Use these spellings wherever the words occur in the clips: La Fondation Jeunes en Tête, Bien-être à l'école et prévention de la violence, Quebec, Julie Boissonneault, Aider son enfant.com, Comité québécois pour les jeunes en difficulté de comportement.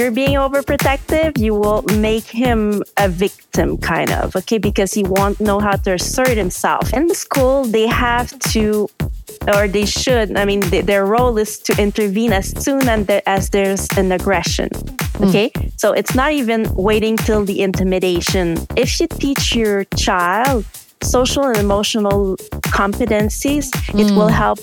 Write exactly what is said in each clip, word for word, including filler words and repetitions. you're being overprotective, you will make him a victim, kind of, okay? Because he won't know how to assert himself. In school, they have to, or they should, I mean, th- their role is to intervene as soon as there's an aggression, okay? Mm. So it's not even waiting till the intimidation. If you teach your child social and emotional competencies, mm. it will help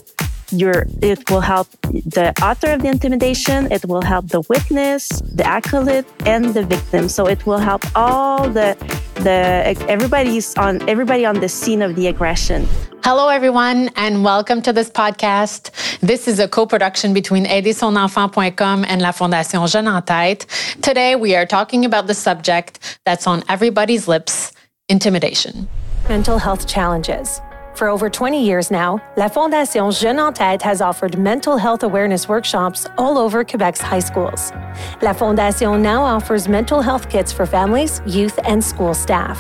Your, it will help the author of the intimidation, it will help the witness, the acolyte, and the victim. So it will help all the, the everybody's on, everybody on the scene of the aggression. Hello, everyone, and welcome to this podcast. This is a co-production between Aider son enfant dot com and La Fondation Jeunes en Tête. Today, we are talking about the subject that's on everybody's lips, intimidation. Mental health challenges. For over twenty years now, La Fondation Jeunes en Tête has offered mental health awareness workshops all over Quebec's high schools. La Fondation now offers mental health kits for families, youth, and school staff.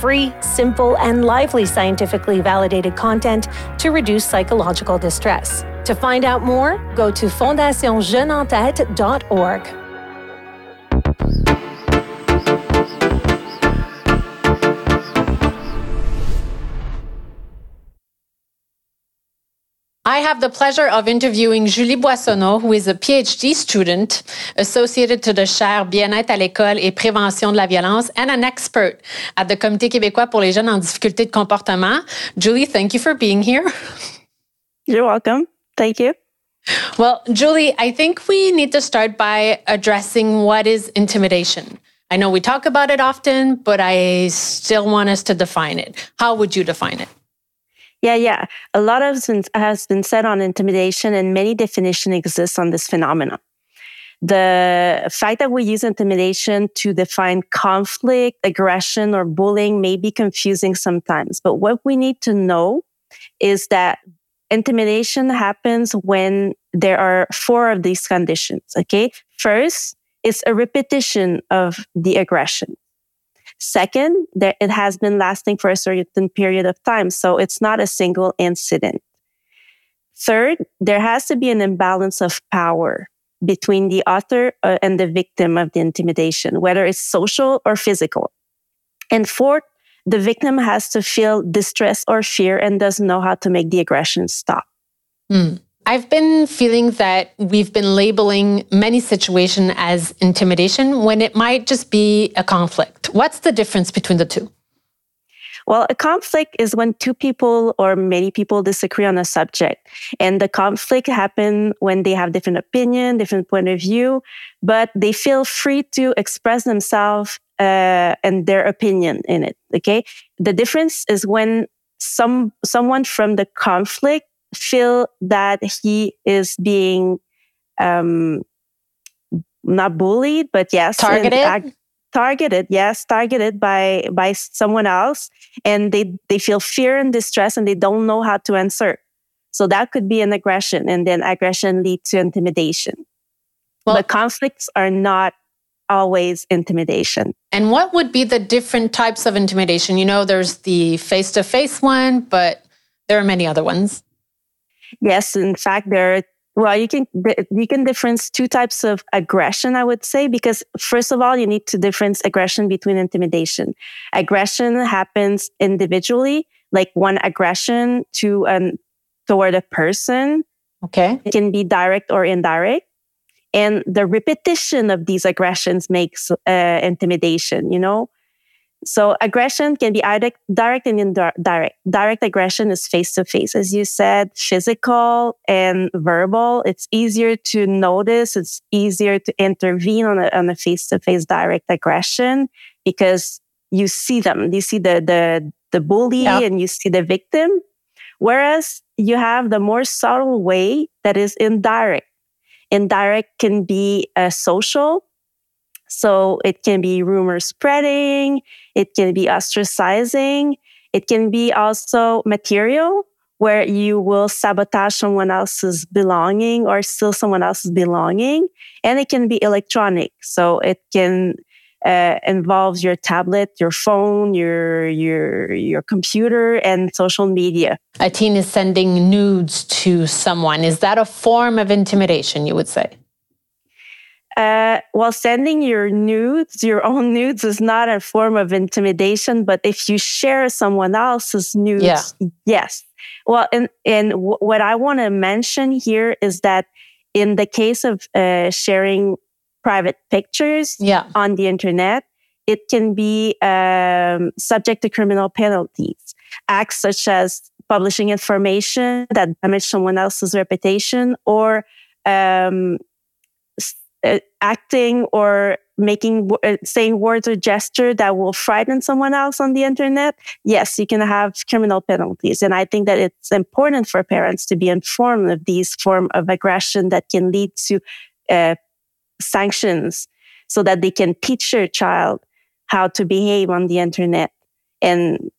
Free, simple, and lively scientifically validated content to reduce psychological distress. To find out more, go to fondation jeunes en tête dot org. I have the pleasure of interviewing Julie Boissonneault, who is a PhD student associated to the chair Bien-être à l'école et prévention de la violence and an expert at the Comité québécois pour les jeunes en difficulté de comportement. Julie, thank you for being here. You're welcome. Thank you. Well, Julie, I think we need to start by addressing what is intimidation. I know we talk about it often, but I still want us to define it. How would you define it? Yeah, yeah. A lot of has been said on intimidation, and many definitions exist on this phenomenon. The fact that we use intimidation to define conflict, aggression, or bullying may be confusing sometimes. But what we need to know is that intimidation happens when there are four of these conditions, okay? First, it's a repetition of the aggression. Second, that it has been lasting for a certain period of time, so it's not a single incident. Third, there has to be an imbalance of power between the author uh, and the victim of the intimidation, whether it's social or physical. And fourth, the victim has to feel distress or fear and doesn't know how to make the aggression stop. Mm. I've been feeling that we've been labeling many situations as intimidation when it might just be a conflict. What's the difference between the two? Well, a conflict is when two people or many people disagree on a subject. And the conflict happens when they have different opinion, different point of view, but they feel free to express themselves uh, and their opinion in it, okay? The difference is when some someone from the conflict feel that he is being um, not bullied, but yes, targeted. Ag- targeted, yes, targeted by by someone else, and they they feel fear and distress, and they don't know how to answer. So that could be an aggression, and then aggression leads to intimidation. Well, but conflicts are not always intimidation. And what would be the different types of intimidation? You know, there's the face-to-face one, but there are many other ones. Yes, in fact, there are, well, you can, you can difference two types of aggression, I would say, because first of all, you need to difference aggression between intimidation. Aggression happens individually, like one aggression to an, toward a person. Okay. It can be direct or indirect. And the repetition of these aggressions makes uh, intimidation, you know? So aggression can be either direct and indirect. Direct aggression is face-to-face, as you said, physical and verbal. It's easier to notice. It's easier to intervene on a, on a face-to-face direct aggression because you see them. You see the the, the bully yeah. and you see the victim. Whereas you have the more subtle way that is indirect. Indirect can be uh, social. So it can be rumor spreading, it can be ostracizing, it can be also material, where you will sabotage someone else's belonging or steal someone else's belonging. And it can be electronic. So it can uh, involve your tablet, your phone, your, your, your computer, and social media. A teen is sending nudes to someone. Is that a form of intimidation, you would say? Uh, well, sending your nudes, your own nudes, is not a form of intimidation. But if you share someone else's nudes, yeah. yes. Well, and and w- what I want to mention here is that in the case of uh, sharing private pictures yeah. on the internet, it can be um, subject to criminal penalties. Acts such as publishing information that damage someone else's reputation, or um, uh, acting or making uh, saying words or gesture that will frighten someone else on the internet, yes, you can have criminal penalties. And I think that it's important for parents to be informed of these forms of aggression that can lead to uh, sanctions, so that they can teach your child how to behave on the internet and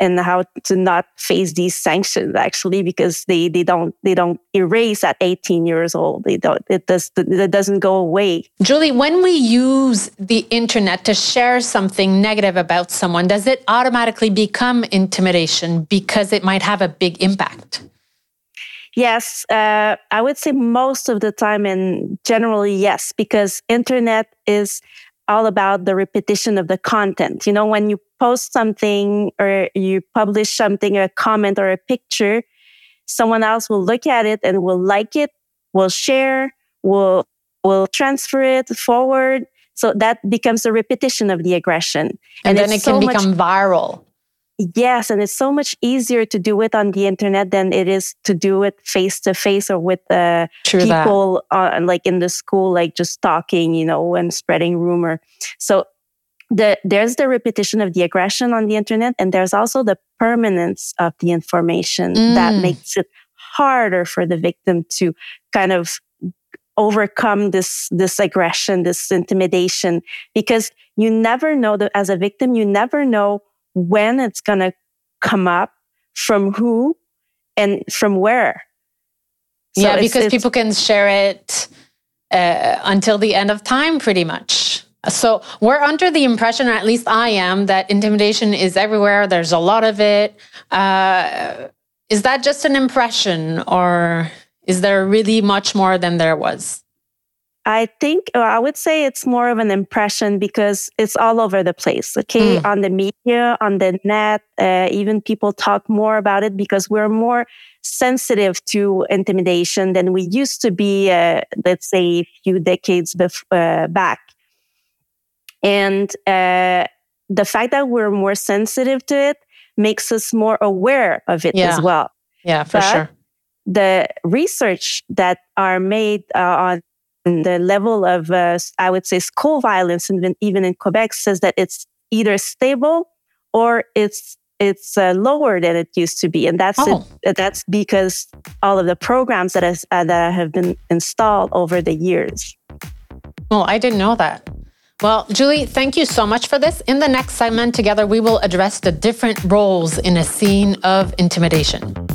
and how to not face these sanctions, actually, because they, they don't they don't erase at eighteen years old. They don't it does it doesn't go away. Julie, when we use the internet to share something negative about someone, does it automatically become intimidation because it might have a big impact? Yes, uh, I would say most of the time, and generally yes, because internet is all about the repetition of the content. You know, when you post something or you publish something, a comment or a picture, someone else will look at it and will like it, will share, will will transfer it forward. So that becomes a repetition of the aggression. And, and then it can so become much, viral. Yes, and it's so much easier to do it on the internet than it is to do it face-to-face or with uh, people on, like in the school, like just talking, you know, and spreading rumor. So The, there's the repetition of the aggression on the internet, and there's also the permanence of the information mm. that makes it harder for the victim to kind of overcome this this aggression, this intimidation, because you never know, that as a victim, you never know when it's going to come up, from who, and from where. So yeah, it's, because it's, people can share it uh, until the end of time, pretty much. So we're under the impression, or at least I am, that intimidation is everywhere. There's a lot of it. Uh, is that just an impression, or is there really much more than there was? I think, I would say it's more of an impression because it's all over the place, okay? Mm. On the media, on the net, uh, even people talk more about it because we're more sensitive to intimidation than we used to be, uh, let's say, a few decades bef- uh, back. And uh, the fact that we're more sensitive to it makes us more aware of it yeah. as well. Yeah, for but sure. The research that are made uh, on the level of, uh, I would say, school violence, even even in Quebec, says that it's either stable or it's it's uh, lower than it used to be, and that's oh. it, that's because all of the programs that has, uh, that have been installed over the years. Well, I didn't know that. Well, Julie, thank you so much for this. In the next segment together, we will address the different roles in a scene of intimidation.